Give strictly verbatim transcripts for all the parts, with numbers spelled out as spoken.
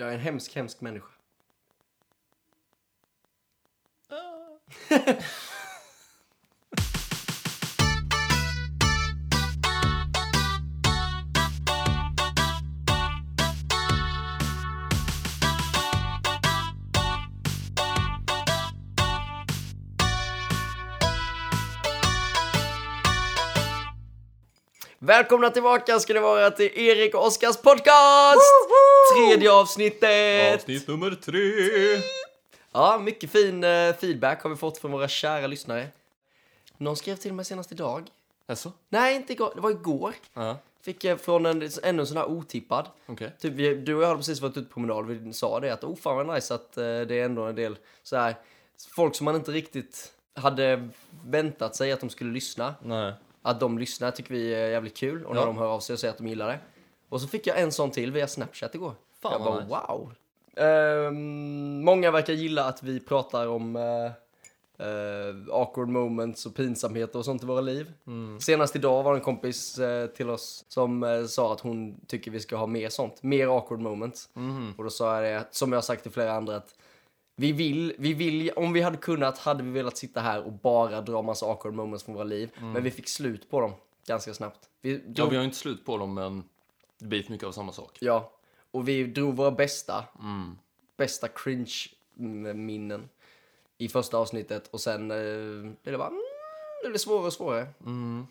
Jag är en hemsk, hemsk människa. Välkomna tillbaka ska det vara till Erik och Oskars podcast! Woho! Tredje avsnittet! Avsnitt nummer tre! Ja, mycket fin uh, feedback har vi fått från våra kära lyssnare. Någon skrev till mig senast idag. Alltså? Nej, inte igår. Det var igår. Uh-huh. Fick jag från en, ännu en sån här otippad. Okay. Typ, vi, du och jag hade precis varit ute på promenad. Vi sa det att, oh fan vad nice att uh, det är ändå en del så här, folk som man inte riktigt hade väntat sig att de skulle lyssna. Nej. Att de lyssnar tycker vi är jävligt kul. Och när ja. de hör av sig och säger att de gillar det. Och så fick jag en sån till via Snapchat igår. Fan, jag bara, nice. Wow. Um, många verkar gilla att vi pratar om uh, uh, awkward moments och pinsamheter och sånt i våra liv. Mm. Senast idag var en kompis uh, till oss som uh, sa att hon tycker vi ska ha mer sånt. Mer awkward moments. Mm. Och då sa jag det, som jag har sagt till flera andra, att Vi vill, vi vill, om vi hade kunnat hade vi velat sitta här och bara dra massa awkward moments från våra liv. Mm. Men vi fick slut på dem ganska snabbt. Vi drog... Ja, vi har inte slut på dem, men det blir mycket av samma sak. Ja, och vi drog våra bästa, mm. bästa cringe-minnen i första avsnittet. Och sen eh, blev det bara, mm, det blev svårare och svårare. Mm.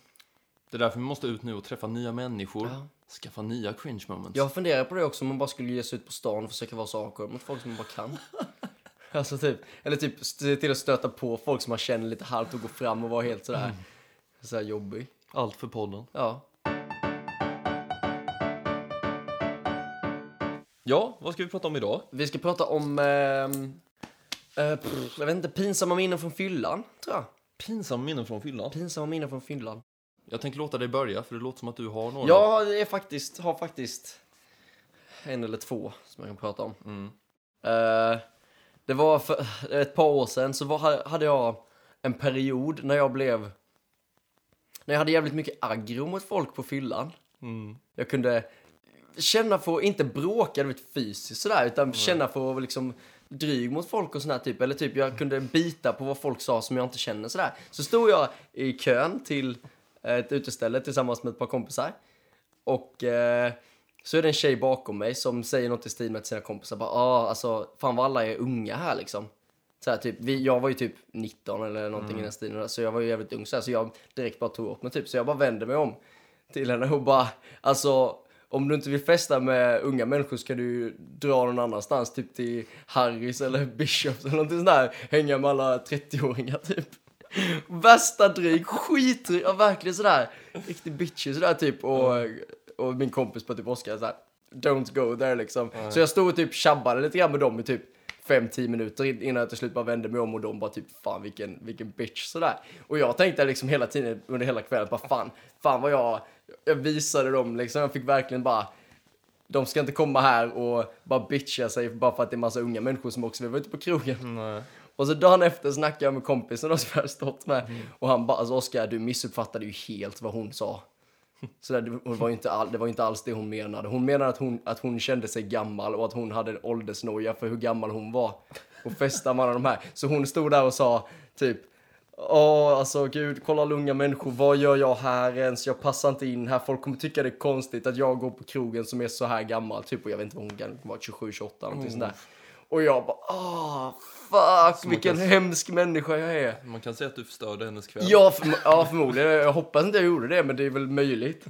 Det är därför vi måste ut nu och träffa nya människor. Ja. Skaffa nya cringe moments. Jag funderar på det också, om man bara skulle ge sig ut på stan och försöka vara så awkward mot folk som man bara kan. Alltså typ, eller typ till att stöta på folk som man känner lite halvt och gå fram och vara helt sådär, mm. sådär jobbig. Allt för podden. Ja. Ja, vad ska vi prata om idag? Vi ska prata om, eh, eh, pff, jag vet inte, pinsamma minnen från fyllan, tror jag. Pinsamma minnen från fyllan? Pinsamma minnen från fyllan. Jag tänker låta dig börja, för det låter som att du har några. Ja, jag är faktiskt, har faktiskt en eller två som jag kan prata om. Mm. Eh... Det var för ett par år sedan så var, hade jag en period när jag blev... När jag hade jävligt mycket aggro mot folk på fyllan. Mm. Jag kunde känna för, inte bråka du vet, fysiskt sådär, utan mm. känna för att liksom dryg mot folk och sådär typ. Eller typ jag kunde bita på vad folk sa som jag inte känner sådär. Så stod jag i kön till ett uteställe tillsammans med ett par kompisar. Och... Eh, så är det en tjej bakom mig som säger något i stil med sina kompisar. Bara, ah, alltså, fan vad alla är unga här liksom. Så här, typ, vi, jag var ju typ nitton eller någonting mm. i den stilen. Så jag var ju jävligt ung. Så, här, så jag direkt bara tog upp mig typ. Så jag bara vände mig om till henne och bara... Alltså, om du inte vill festa med unga människor ska du dra någon annanstans. Typ till Harrys eller Bishops eller någonting sånt där. Hänga med alla trettioåringar typ. Värsta dryg, skitdryg. Ja, verkligen sådär. Riktigt bitchy sådär typ. Och... Mm. Och min kompis på typ Oskar så här, don't go there liksom. Mm. Så jag stod och typ tjabbade lite grann med dem i typ fem till tio minuter innan jag till slut bara vände mig om och de bara typ fan vilken, vilken bitch sådär. Och jag tänkte liksom hela tiden under hela kvällen bara fan, fan vad jag, jag visade dem liksom. Jag fick verkligen bara, de ska inte komma här och bara bitcha sig bara för att det är massa unga människor som också vill vara ute på krogen. Mm. Och så dagen efter snackade jag med kompisen som jag hade stått med. Mm. Och han bara, alltså Oskar du missuppfattade ju helt vad hon sa. Så där, det, var ju inte all, det var ju inte alls det hon menade. Hon menade att hon, att hon kände sig gammal och att hon hade en åldersnoja för hur gammal hon var. Och festade med alla de här. Så hon stod där och sa typ, åh alltså gud, kolla lunga människor, vad gör jag här ens? Jag passar inte in här, folk kommer tycka det är konstigt att jag går på krogen som är så här gammal. Typ, och jag vet inte vad hon var, tjugosju tjugoåtta någonting mm. sånt där. Och jag bara, åh, fuck, så vilken kan... hemsk människa jag är. Man kan säga att du förstörde hennes kväll. Ja, för, ja förmodligen. Jag hoppas inte jag gjorde det, men det är väl möjligt.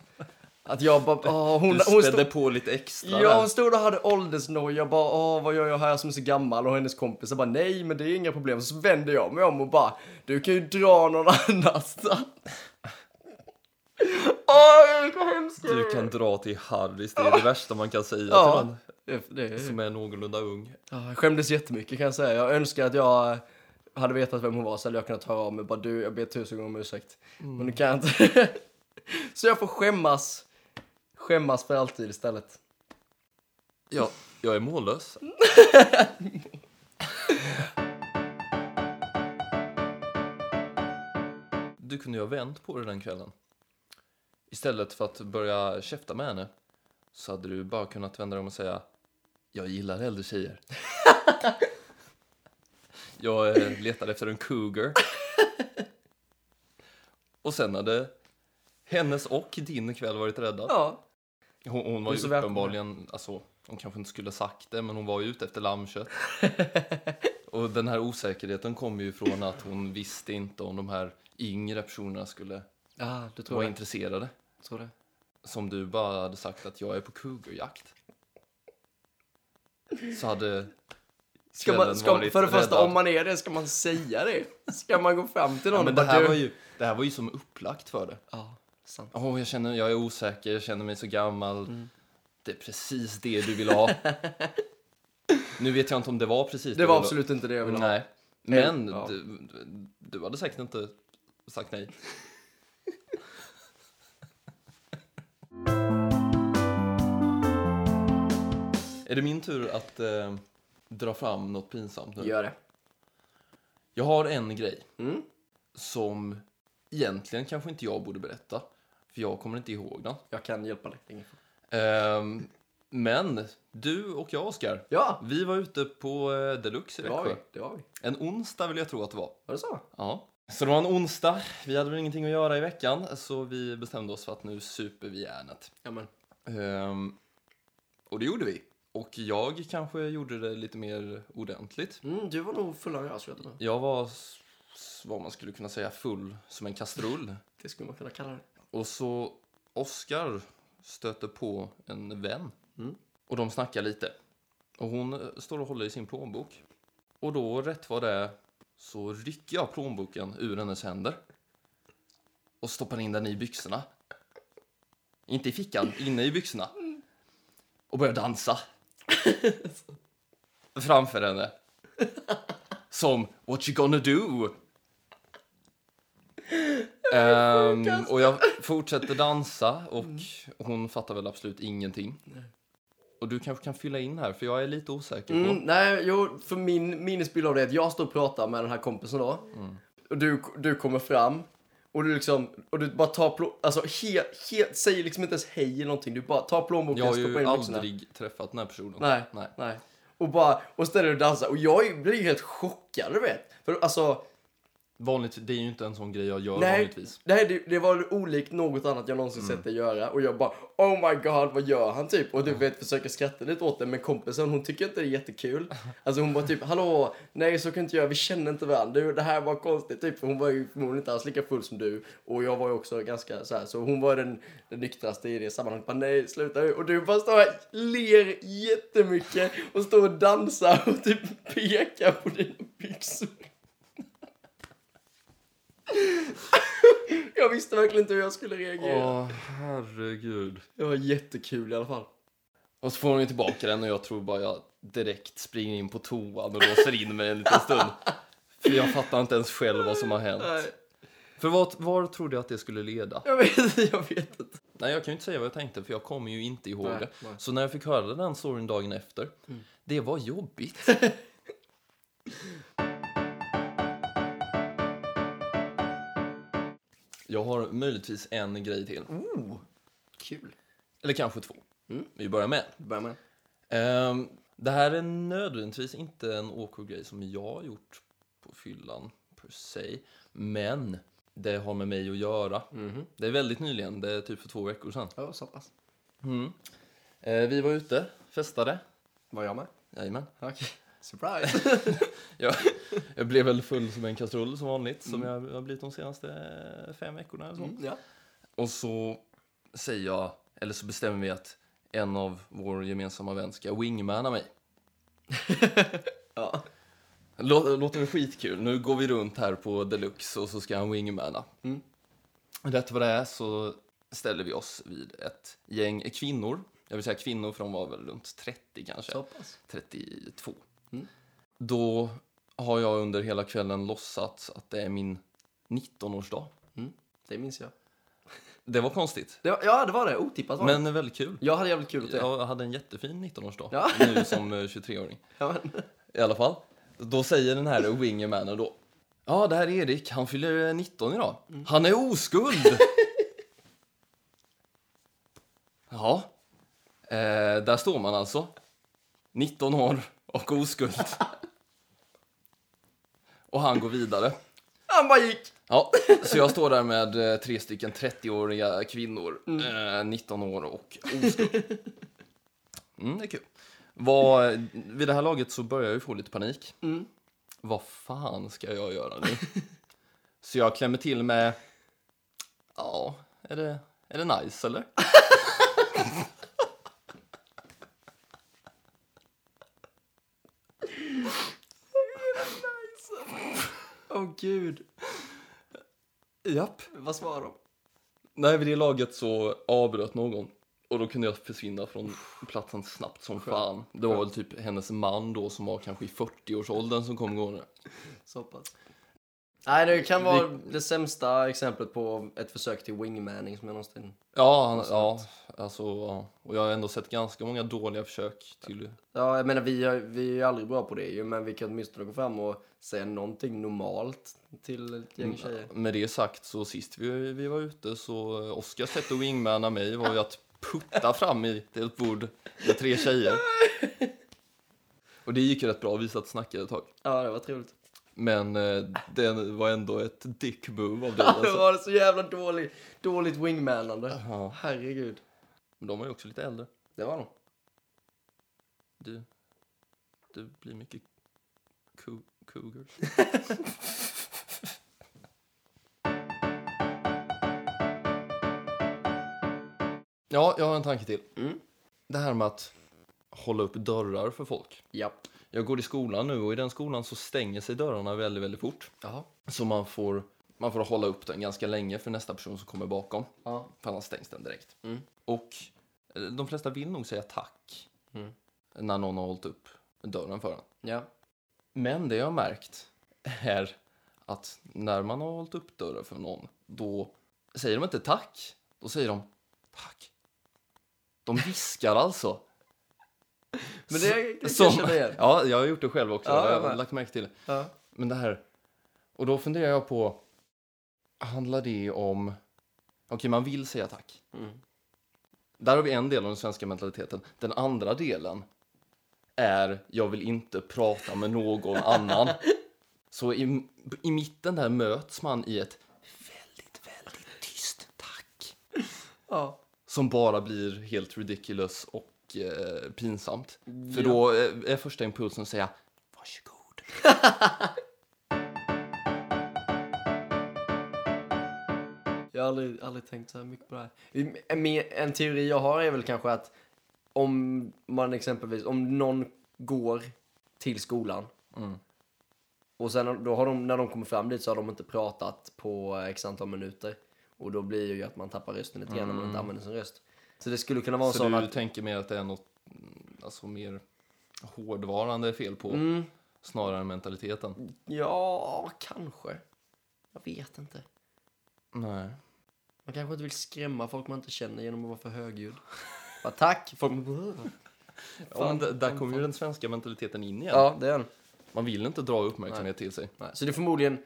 Att jag bara, åh, hon... Du spädde hon stod, på lite extra. Ja, hon stod och hade åldersnoj. Jag bara, åh, vad gör jag här som är så gammal? Och hennes kompis bara, nej, men det är inga problem. Så vände jag mig om och bara, du kan ju dra någon annanstans. Åh, vad hemskt. Du kan dra till Harris, det är det värsta man kan säga ja. till honom. Det. Som är någorlunda ung. Jag skämdes jättemycket kan jag säga. Jag önskar att jag hade vetat vem hon var så hade jag kunnat höra av mig. Bara du, jag ber tusen gånger om ursäkt. Mm. Men nu kan jag inte. Så jag får skämmas. Skämmas för alltid istället. Ja, jag är mållös. Du kunde ju ha vänt på det den kvällen. Istället för att börja käfta med henne så hade du bara kunnat vända dig om och säga Jag gillar äldre tjejer. Jag eh, letade efter en cougar. Och sen hade hennes och din kväll varit rädda. Ja. Hon, hon var ju uppenbarligen, alltså, hon kanske inte skulle ha sagt det, men hon var ju ute efter lammkött. Och den här osäkerheten kom ju från att hon visste inte om de här yngre personerna skulle ah, du tror vara det. intresserade. Tror det. Som du bara hade sagt att jag är på cougarjakt. Så hade... Ska man, ska, för det första, räddad. Om man är det, ska man säga det? Ska man gå fram till någon? Ja, men det, här du... var ju, det här var ju som upplagt för det. Ja, sant. Oh, jag, känner, jag är osäker, jag känner mig så gammal. Mm. Det är precis det du vill ha. Nu vet jag inte om det var precis det. Det var det absolut inte det jag ville ha. Nej. Men ja. du, du hade säkert inte sagt nej. Är det min tur att... Eh, dra fram något pinsamt nu? Gör det. Jag har en grej mm. som egentligen kanske inte jag borde berätta, för jag kommer inte ihåg den. Jag kan hjälpa dig. Ehm, men du och jag, Oskar, ja. Vi var ute på eh, Deluxe i Växjö. Det var vi, det var vi. En onsdag vill jag tro att det var. Var det så? Ja. Så det var en onsdag. Vi hade väl ingenting att göra i veckan, så vi bestämde oss för att nu super vi järnet. Jamen. Ehm, och det gjorde vi. Och jag kanske gjorde det lite mer ordentligt. Mm, du var nog full av gas, vet du. Jag var, vad man skulle kunna säga, full som en kastrull. Det skulle man kunna kalla det. Och så Oskar stötte på en vän. Mm. Och de snackar lite. Och hon står och håller i sin plånbok. Och då, rätt vad det är, så rycker jag plånboken ur hennes händer. Och stoppar in den i byxorna. Inte i fickan, inne i byxorna. Och börjar dansa. Framför henne. Som what you gonna do? um, och jag fortsätter dansa. Och mm. hon fattar väl absolut ingenting. Nej. Och du kanske kan fylla in här, för jag är lite osäker på mm, nej, jo, för min minnesbild av det är att jag står och pratar med den här kompisen då. Mm. Och du, du kommer fram. Och du liksom, och du bara tar plå... Alltså, helt, helt, säger liksom inte ens hej eller någonting. Du bara tar plånboken och stoppar in. Jag har ju aldrig vuxna. Träffat den här personen. Nej, nej. nej. Och bara, och ställer och dansar. Och jag blir ju helt chockad, du vet. För alltså... Vanligt, det är ju inte en sån grej jag gör nej, vanligtvis. Nej, det, det var olikt något annat jag någonsin mm. sett dig göra. Och jag bara, oh my god, vad gör han typ? Och du mm. vet, försöker skratta lite åt det. Men kompisen, hon tycker inte det är jättekul. Alltså hon bara typ, hallå, nej så kan inte jag, vi känner inte varandra. Det här var konstigt typ. Hon var ju förmodligen inte alls lika full som du. Och jag var ju också ganska så här. Så hon var den, den nyktraste i det sammanhanget. Bara, nej, sluta nu. Och du bara står här, ler jättemycket. Och står och dansar och typ pekar på dina byxor. Jag visste verkligen inte hur jag skulle reagera. Åh, herregud. Det var jättekul i alla fall. Och så får hon ju tillbaka den och jag tror bara jag direkt springer in på toan och låser in mig en liten stund. För jag fattar inte ens själv vad som har hänt. Nej. För vad, var trodde jag att det skulle leda? Jag vet, jag vet inte. Nej, jag kan ju inte säga vad jag tänkte, för jag kommer ju inte ihåg nej, det. Nej. Så när jag fick höra den storyn dagen efter, mm. det var jobbigt. Jag har möjligtvis en grej till. Oh, kul. Eller kanske två. Mm. Vi börjar med. Börjar med. Um, det här är nödvändigtvis inte en awkward grej som jag har gjort på fyllan, per se. Men det har med mig att göra. Mm. Det är väldigt nyligen, det är typ för två veckor sedan. Ja, så pass. Mm. Uh, vi var ute, festade. Var jag med? Jajamän. Okay. Surprise! jag, jag blev väl full som en kastrull som vanligt. Som mm. jag har blivit de senaste fem veckorna. Eller sånt. Mm, ja. Och så säger jag, eller så bestämmer vi att en av vår gemensamma vän ska wingmana mig. ja. Lå, låter det skitkul. Nu går vi runt här på Deluxe och så ska han wingmana. Mm. Rätt vad det är så ställer vi oss vid ett gäng kvinnor. Jag vill säga kvinnor, för de var väl runt trettio kanske. Så pass. trettiotvå. Mm. Då har jag under hela kvällen låtsats att det är min nittonårsdag. Mm. Det minns jag. Det var konstigt. Det var, ja, det var det. Otippat var det. Men väldigt kul. Jag hade jävligt kul åt det. Jag hade en jättefin nittonårsdag. Ja. Nu som tjugotreåring. Ja, men. I alla fall. Då säger den här wingmanen då. Ja, det här är Erik. Han fyller nitton idag. Mm. Han är oskuld! Ja. Eh, där står man alltså. nitton år och oskuld. Och han går vidare. Han bara gick. Ja, så jag står där med tre stycken trettioåriga kvinnor. Mm. nitton år och oskuld. Mm, det är kul. Var, vid det här laget så börjar jag ju få lite panik. Mm. Vad fan ska jag göra nu? Så jag klämmer till med... Ja, är det, är det nice eller? Åh oh, gud. Japp. Vad svarar de? Nej, vid det laget så avbröt någon. Och då kunde jag försvinna från platsen snabbt som Själv. fan. Det var väl typ hennes man då som var kanske i fyrtioårsåldern som kom gående. Så pass. Nej, det kan vara Vi... det sämsta exemplet på ett försök till wingmanning som jag någonsin... Ja, han, ja alltså... Ja. Och jag har ändå sett ganska många dåliga försök till... Ja, jag menar, vi är, vi är ju aldrig bra på det ju. Men vi kan åtminstone gå fram och säga någonting normalt till ett gäng tjejer. Mm, med det sagt så sist vi, vi var ute så... Oskars sätt att wingmana mig var ju att putta fram i ett bord med tre tjejer. Och det gick ju rätt bra att visa att snacka ett tag. Ja, det var trevligt. Men eh, det var ändå ett dick move av det. Alltså. Ja, det var så jävla dålig, dåligt wingmanande. Uh-huh. Herregud. De var ju också lite äldre. Det var de. Du, du blir mycket co- cougars. Ja, jag har en tanke till. Mm. Det här med att hålla upp dörrar för folk. Japp. Jag går i skolan nu och i den skolan så stänger sig dörrarna väldigt, väldigt fort. Jaha. Så man får, man får hålla upp den ganska länge för nästa person som kommer bakom. Ja. För annars stängs den direkt. Mm. Och de flesta vill nog säga tack mm. när någon har hållit upp dörren för en. Ja. Men det jag har märkt är att när man har hållit upp dörren för någon, då säger de inte tack. Då säger de tack. De viskar alltså. Men det, det kanske som, det är. Ja, jag har gjort det själv också. Ja, jag har lagt märke till. Ja. Men det här... Och då funderar jag på... Handlar det om... Okej, okay, man vill säga tack. Mm. Där har vi en del av den svenska mentaliteten. Den andra delen är... Jag vill inte prata med någon annan. Så i, i mitten där möts man i ett... Väldigt, väldigt tyst tack. Ja. Som bara blir helt ridiculous och... pinsamt. För ja. Då är första impulsen att säga varsågod. Jag har aldrig, aldrig tänkt så här mycket på det här. En teori jag har är väl kanske att om man exempelvis om någon går till skolan mm. och sen då har de, när de kommer fram dit så har de inte pratat på x antal minuter och då blir det ju att man tappar rösten lite grann när man inte använder sin röst. Så det skulle kunna vara så en sån du att... tänker mer att det är något alltså, mer hårdvarande fel på mm. snarare än mentaliteten? Ja, kanske. Jag vet inte. Nej. Man kanske inte vill skrämma folk man inte känner genom att vara för högljudd. Bara tack! Folk... ja, d- där kommer ju den svenska mentaliteten in igen. Ja, det är den. Man vill inte dra uppmärksamhet Nej. till sig. Nej. Så det är förmodligen...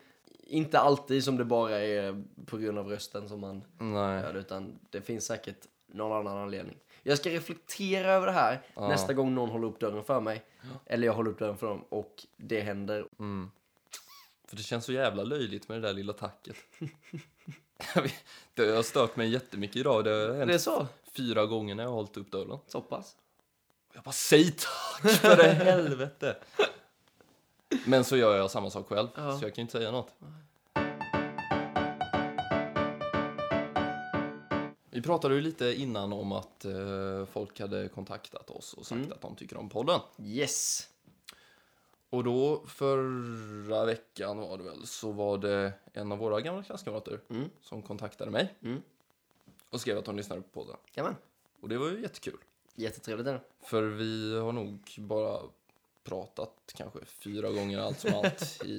Inte alltid som det bara är på grund av rösten som man Nej. gör utan det finns säkert någon annan anledning. Jag ska reflektera över det här ja. nästa gång någon håller upp dörren för mig. Ja. Eller jag håller upp dörren för dem och det händer. Mm. För det känns så jävla löjligt med det där lilla tacket. Det har stört mig jättemycket idag. Det har hänt det är så. fyra gånger när jag har hållit upp dörren. Så pass. Jag bara, säg tack för det helvete. Men så gör jag samma sak själv, ja. så jag kan inte säga något. Vi pratade ju lite innan om att eh, folk hade kontaktat oss och sagt mm. att de tycker om podden. Yes! Och då förra veckan var det väl så var det en av våra gamla klasskamrater mm. som kontaktade mig. Mm. Och skrev att hon lyssnade på podden. Jamen. Och det var ju jättekul. Jättetrevligt där. För vi har nog bara... pratat kanske fyra gånger allt som allt i,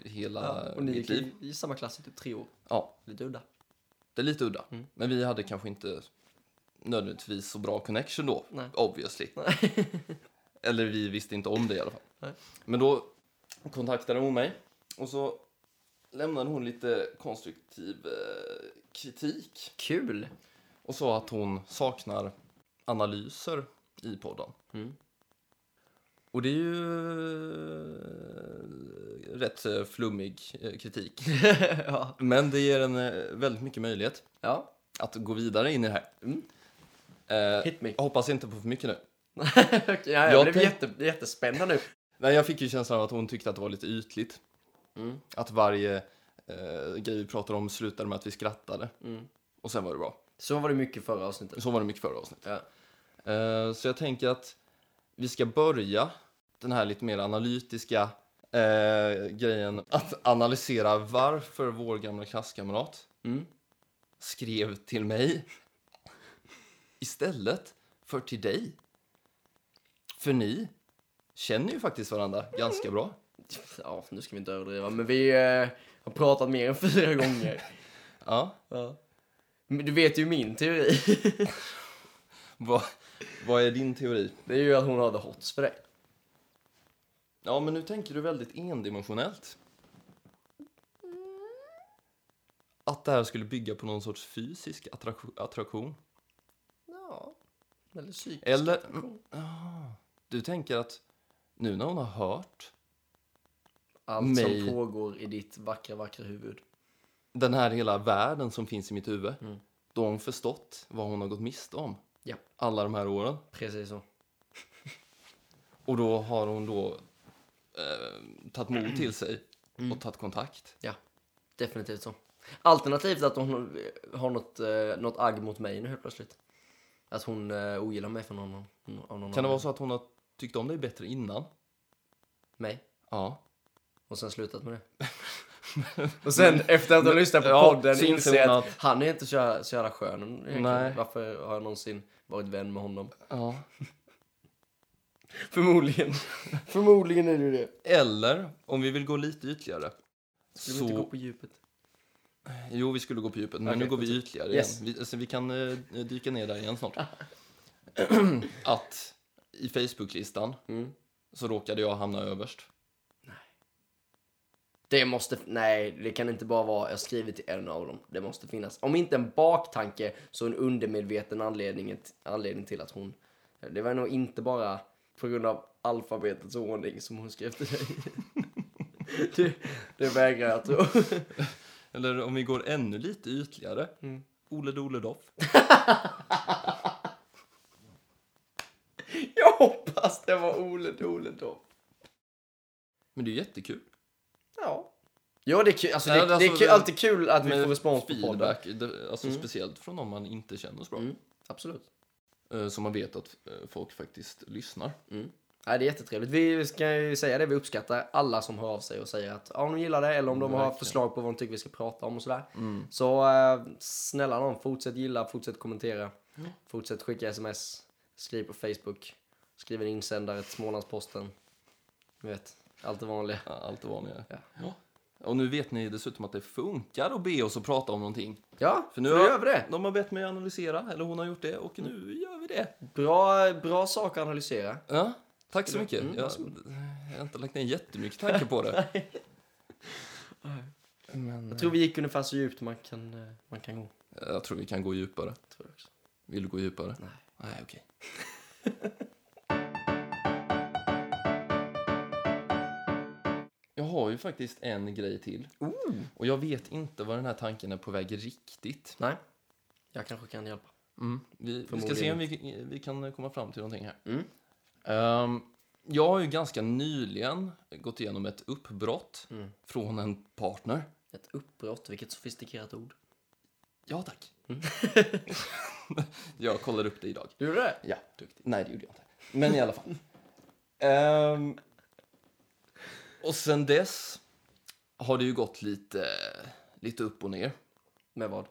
i hela ja, och ni mitt liv. I, i samma klass i typ tre år. Ja. Lite udda. Det är lite udda. Mm. Men vi hade kanske inte nödvändigtvis så bra connection då. Nej. Obviously. Nej. Eller vi visste inte om det i alla fall. Nej. Men då kontaktade hon mig. Och så lämnade hon lite konstruktiv eh, kritik. Kul. Och sa att hon saknar analyser i podden. Mm. Och det är ju rätt flummig kritik. Ja. Men det ger en väldigt mycket möjlighet, ja, att gå vidare in i det här. Mm. Eh, Hit me. Hoppas inte på för mycket nu. Okay, ja, jag blev tänk... jätte, jättespännande nu. Nej, jag fick ju känslan av att hon tyckte att det var lite ytligt. Mm. Att varje eh, grej vi pratade om slutade med att vi skrattade. Mm. Och sen var det bra. Så var det mycket förra avsnittet. Så var det mycket förra avsnittet. Ja. Eh, så jag tänker att vi ska börja den här lite mer analytiska eh, grejen. Att analysera varför vår gamla klasskamrat mm. skrev till mig istället för till dig. För ni känner ju faktiskt varandra ganska bra. Ja, nu ska vi inte överdriva. Men vi eh, har pratat mer än fyra gånger. Ja. Ja. Men du vet ju min teori. Vad va är din teori? Det är ju att hon hade hots för dig. Ja, men nu tänker du väldigt endimensionellt. Att det här skulle bygga på någon sorts fysisk attraktion. attraktion. Ja, eller psykisk eller, attraktion. Ah, du tänker att nu när hon har hört allt mig, som pågår i ditt vackra, vackra huvud. Den här hela världen som finns i mitt huvud. Mm. Då har hon förstått vad hon har gått miste om. Ja. Alla de här åren. Precis så. Och då har hon då eh, tagit mod till sig mm. och tagit kontakt. Ja, definitivt så. Alternativt att hon har något, eh, något agg mot mig nu helt plötsligt. Att hon eh, ogillar mig för någon, någon, någon Kan det annan. Vara så att hon har tyckt om dig bättre innan? Mig? Ja. Och sen slutat med det. Och sen men, efter att hon men, lyssnat på ja, podden inser att han är inte så jävla, så jävla skön. Nej. Varför har jag någonsin varit vän med honom? Ja. Förmodligen. Förmodligen är det det. Eller, om vi vill gå lite ytligare. Skulle så... vi inte gå på djupet? Jo, vi skulle gå på djupet. Men okay, nu går vi ytligare yes. igen. Vi, alltså, vi kan uh, dyka ner där igen snart. Att i Facebook-listan mm. så råkade jag hamna överst. Det måste, nej, det kan inte bara vara jag skriver till en av dem. Det måste finnas. Om inte en baktanke så en undermedveten anledning, anledning till att hon... Det var nog inte bara på grund av alfabetets ordning som hon skrev till dig. det, det vägrar jag tro. Eller om vi går ännu lite ytligare. Mm. Ole Dole Doff. Jag hoppas det var Ole Dole Doff. Men det är jättekul. Ja. Ja, det är kul, alltså, det, alltså, det är kul, alltid kul att vi får respons på podden. Alltså mm. speciellt från om man inte känner så bra. Mm. Absolut. Så man vet att folk faktiskt lyssnar. Mm. Ja, det är jättetrevligt. Vi ska ju säga det, vi uppskattar alla som hör av sig och säger att om de gillar det eller om de mm, har verkligen. Förslag på vad de tycker vi ska prata om och sådär. Mm. Så äh, snälla någon, fortsätt gilla, fortsätt kommentera. Mm. Fortsätt skicka sms, skriv på Facebook, skriv en insändare till Smålandsposten. Du vet. Allt är vanligt. Ja, allt är vanligt. Ja. Ja. Och nu vet ni dessutom att det funkar att be oss att prata om någonting. Ja, för nu har, gör vi det. De har bett mig analysera, eller hon har gjort det, och nu gör vi det. Bra, bra sak att analysera. Ja, tack så mycket. Mm. Jag, jag har inte lagt ner jättemycket tanke på det. Men, jag tror vi gick ungefär så djupt man kan, man kan gå. Jag tror vi kan gå djupare. Jag tror också. Vill du gå djupare? Nej. Nej, okej. Okay. Jag har ju faktiskt en grej till. Oh. Och jag vet inte vad den här tanken är på väg riktigt. Nej, jag kanske kan hjälpa. Mm. Vi, vi ska se om vi, vi kan komma fram till någonting här. Mm. Um, jag har ju ganska nyligen gått igenom ett uppbrott mm. från en partner. Ett uppbrott, vilket sofistikerat ord. Ja, tack. Mm. Jag kollar upp det idag. Du gjorde det? Ja, duktigt. Nej, det gjorde jag inte. Men i alla fall. Um, Och sen dess har det ju gått lite, lite upp och ner. Med vad?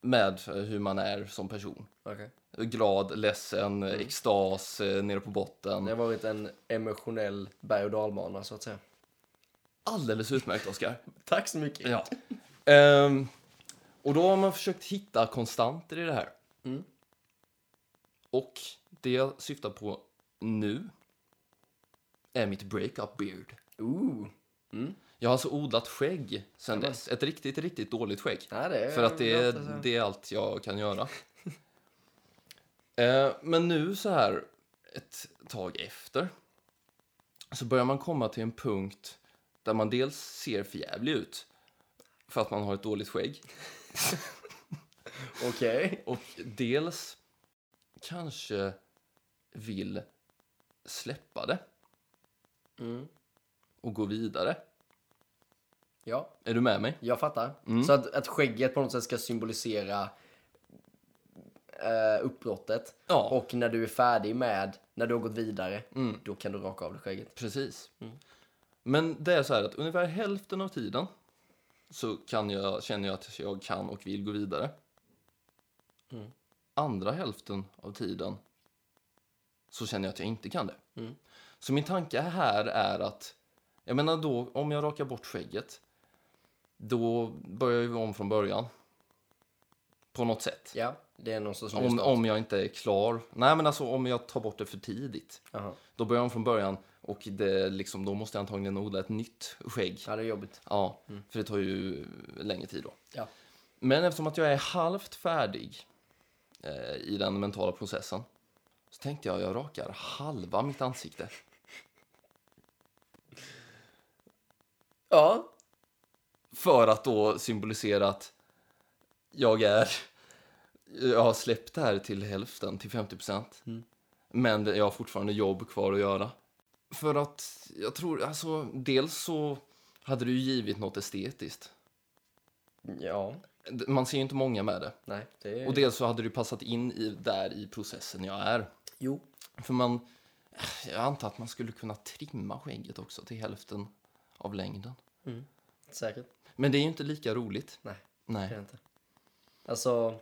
Med hur man är som person. Okay. Glad, ledsen, mm. extas, nere på botten. Det har varit en emotionell berg- och dalbana så att säga. Alldeles utmärkt, Oskar. Tack så mycket. Ja. Ehm, och då har man försökt hitta konstanter i det här. Mm. Och det jag syftar på nu är mitt breakup beard. Ooh. Mm. Jag har alltså odlat skägg sen dess. Ett riktigt, riktigt dåligt skägg. Nej, det är för att det är, alltså. Det är allt jag kan göra. eh, men nu så här ett tag efter så börjar man komma till en punkt där man dels ser förjävlig ut för att man har ett dåligt skägg. Okej. Okay. Och dels kanske vill släppa det. Mm. Och gå vidare. Ja. Är du med mig? Jag fattar. Mm. Så att, att skägget på något sätt ska symbolisera eh, uppbrottet. Ja. Och när du är färdig med, när du har gått vidare, mm. då kan du raka av det skägget. Precis. Mm. Men det är så här att ungefär hälften av tiden så kan jag, känner jag att jag kan och vill gå vidare. Mm. Andra hälften av tiden så känner jag att jag inte kan det. Mm. Så min tanke här är att, jag menar då, om jag rakar bort skägget, då börjar jag om från början. På något sätt. Ja, det är något som om, om jag inte är klar. Nej, men alltså om jag tar bort det för tidigt. Aha. Då börjar jag om från början. Och det, liksom, då måste jag antagligen odla ett nytt skägg. Ja, det är jobbigt. Ja, mm. för det tar ju längre tid då. Ja. Men eftersom att jag är halvt färdig eh, i den mentala processen, så tänkte jag, jag rakar halva mitt ansikte. Ja. För att då symbolisera att jag är, jag har släppt det här till hälften, till femtio procent. Mm. Men jag har fortfarande jobb kvar att göra. För att jag tror, alltså, dels så hade du givit något estetiskt. Ja. Man ser ju inte många med det. Nej, det är... Och dels så hade du passat in i, där i processen jag är. Jo. För man, jag antar att man skulle kunna trimma skägget också till hälften av längden. Mm, säkert. Men det är ju inte lika roligt. Nej, Nej. Det är inte. Alltså,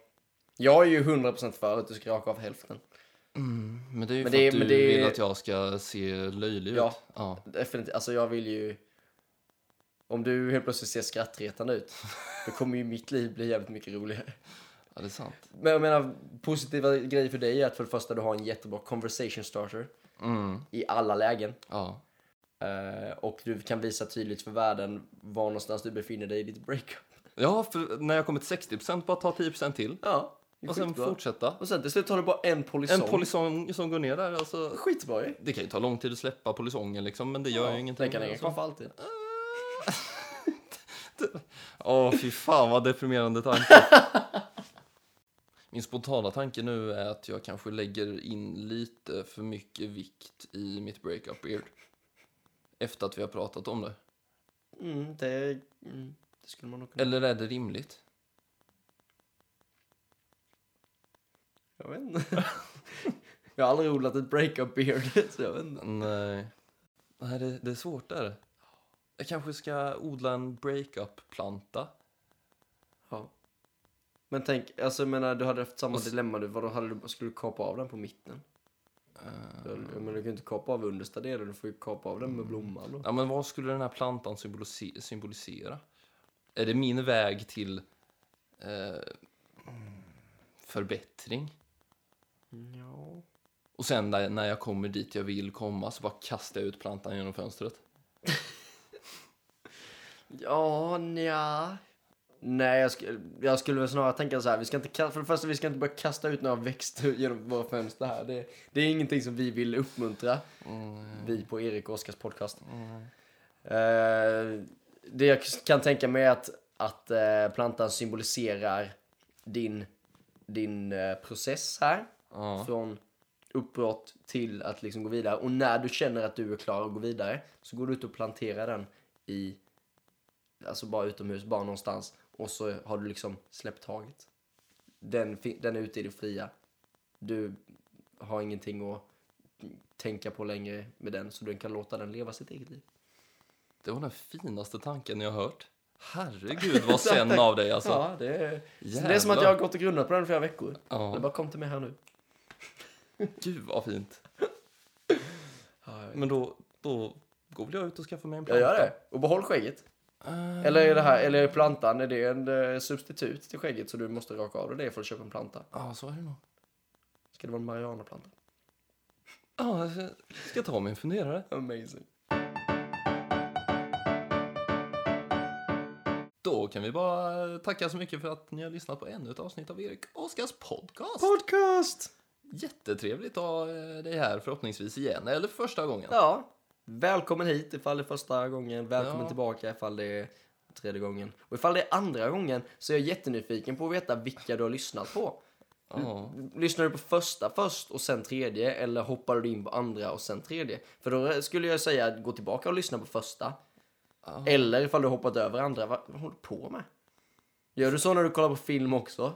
jag är ju hundra procent för att du ska raka av hälften. Mm, men det är ju men för det, att du men det, vill att jag ska se löjlig ja, ut. Ja, definitivt. Alltså jag vill ju... Om du helt plötsligt ser skrattretande ut, då kommer ju mitt liv bli jävligt mycket roligare. Ja, det är sant. Men jag menar, positiva grejer för dig är att för det första du har en jättebra conversation starter. Mm. I alla lägen. Ja. Uh, och du kan visa tydligt för världen var någonstans du befinner dig i ditt breakup. Ja, för när jag kommer till sextio procent, bara ta tio procent till. Ja. Och sen skitbra. Fortsätta. Och sen till slut tar det bara en polisong. En polisong som går ner där. Alltså, skitbra ju. Det kan ju ta lång tid att släppa polisongen liksom, men det gör ja, ju ingenting. Det kan ingen komma för alltid. Åh, oh, fy fan vad deprimerande tanke. Min spontana tanke nu är att jag kanske lägger in lite för mycket vikt i mitt breakup beard. Efter att vi har pratat om det. Mm, det, mm, det skulle man nog kunna. Eller är det rimligt? Jag vet inte. Jag har aldrig odlat ett breakup beard, så jag vet inte. Nej. Nej, det, det är svårt där. Jag kanske ska odla en breakup-planta. Ja. Men tänk, alltså jag menar, du hade haft samma så... dilemma. Du, vad då hade du, skulle du kapa av den på mitten? Uh... Men du kan ju inte kapa av understa delen. Du får ju kapa av den med blomman. Då. Ja, men vad skulle den här plantan symbolis- symbolisera? Är det min väg till eh, förbättring? Ja. Och sen när, när jag kommer dit jag vill komma, så bara kastar jag ut plantan genom fönstret. Ja, nja. Nej, jag, sk- jag skulle väl snarare tänka så här. Vi ska inte kasta, för det första, vi ska inte börja kasta ut några växter genom våra fönster här. Det, det är ingenting som vi vill uppmuntra. Mm. Vi på Erik och Oskars podcast. Mm. Uh, det jag kan tänka mig är att, att uh, plantan symboliserar din, din uh, process här. Mm. Från uppbrott till att liksom gå vidare. Och när du känner att du är klar att gå vidare, så går du ut och planterar den i... Alltså bara utomhus, bara någonstans. Och så har du liksom släppt taget. Den, den är ute i det fria. Du har ingenting att tänka på längre med den. Så du kan låta den leva sitt eget liv. Det var den finaste tanken jag har hört. Herregud, vad sen av dig alltså. Ja, det är, det är som att jag har gått och grundat på den flera veckor. Ja. Det bara kom till mig här nu. Gud, vad fint. Men då, då går väl jag ut och skaffar mig en planta. Jag gör det. Och behåll skägget. Um... Eller är det här, eller är plantan, är det en uh, substitut till skägget så du måste raka av det, det är för att köpa en planta. Ja, ah, så är det nog. Ska det vara en marijuanaplanta? Ja, ah, jag ska, ska ta min funderare. Amazing. Då kan vi bara tacka så mycket för att ni har lyssnat på ännu ett avsnitt av Erik Oskars podcast. Podcast! Jättetrevligt att ha dig här förhoppningsvis igen, eller första gången. Ja. Välkommen hit ifall det är första gången. Välkommen ja. tillbaka ifall det är tredje gången. Och ifall det är andra gången så är jag jättenyfiken på att veta vilka du har lyssnat på. Ja. Lyssnar du på första först och sen tredje, eller hoppar du in på andra och sen tredje? För då skulle jag säga att gå tillbaka och lyssna på första. Ja. Eller ifall du hoppat över andra. Vad håller du på med? Gör du så när du kollar på film också?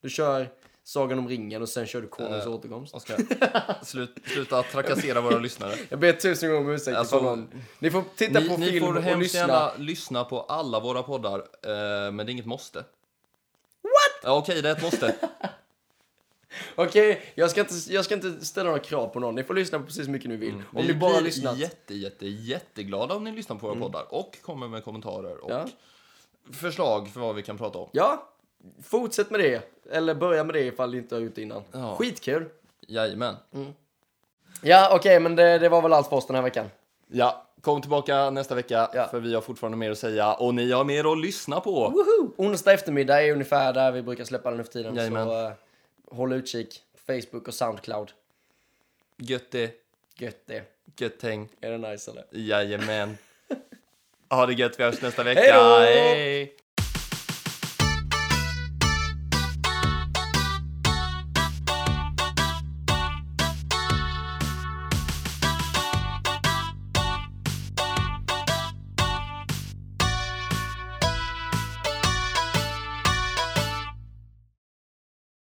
Du kör Sagan om ringen och sen kör du Konungens äh, återkomst. Oskar, slut, sluta trakassera våra lyssnare. Jag ber tusen gånger om ursäkt. Alltså, ni får titta ni, på ni film får och lyssna. Ni får gärna lyssna på alla våra poddar, eh, men det är inget måste. What? Ja, okej, okay, det är ett måste. Okej, okay, jag, jag ska inte ställa några krav på någon. Ni får lyssna på precis hur mycket ni vill. Mm. Om vi ni bara blir lyssnat... jätte, jätte, jätteglada om ni lyssnar på våra mm. poddar och kommer med kommentarer och ja. förslag för vad vi kan prata om. Ja. Fortsätt med det. Eller börja med det ifall ni inte har gjort det innan. Ja. Skitkul. Jajamän. Mm. Ja, okej. Okay, men det, det var väl allt för oss den här veckan. Ja, kom tillbaka nästa vecka. Ja. För vi har fortfarande mer att säga. Och ni har mer att lyssna på. Woohoo! Onsdag eftermiddag är ungefär där vi brukar släppa den nu för tiden. Jajamän. Så uh, håll utkik på Facebook och Soundcloud. Götte. Götte. Götteng. Är det nice eller? Jajamän. Ha det gött. Vi hörs nästa vecka. Hej då! Hej.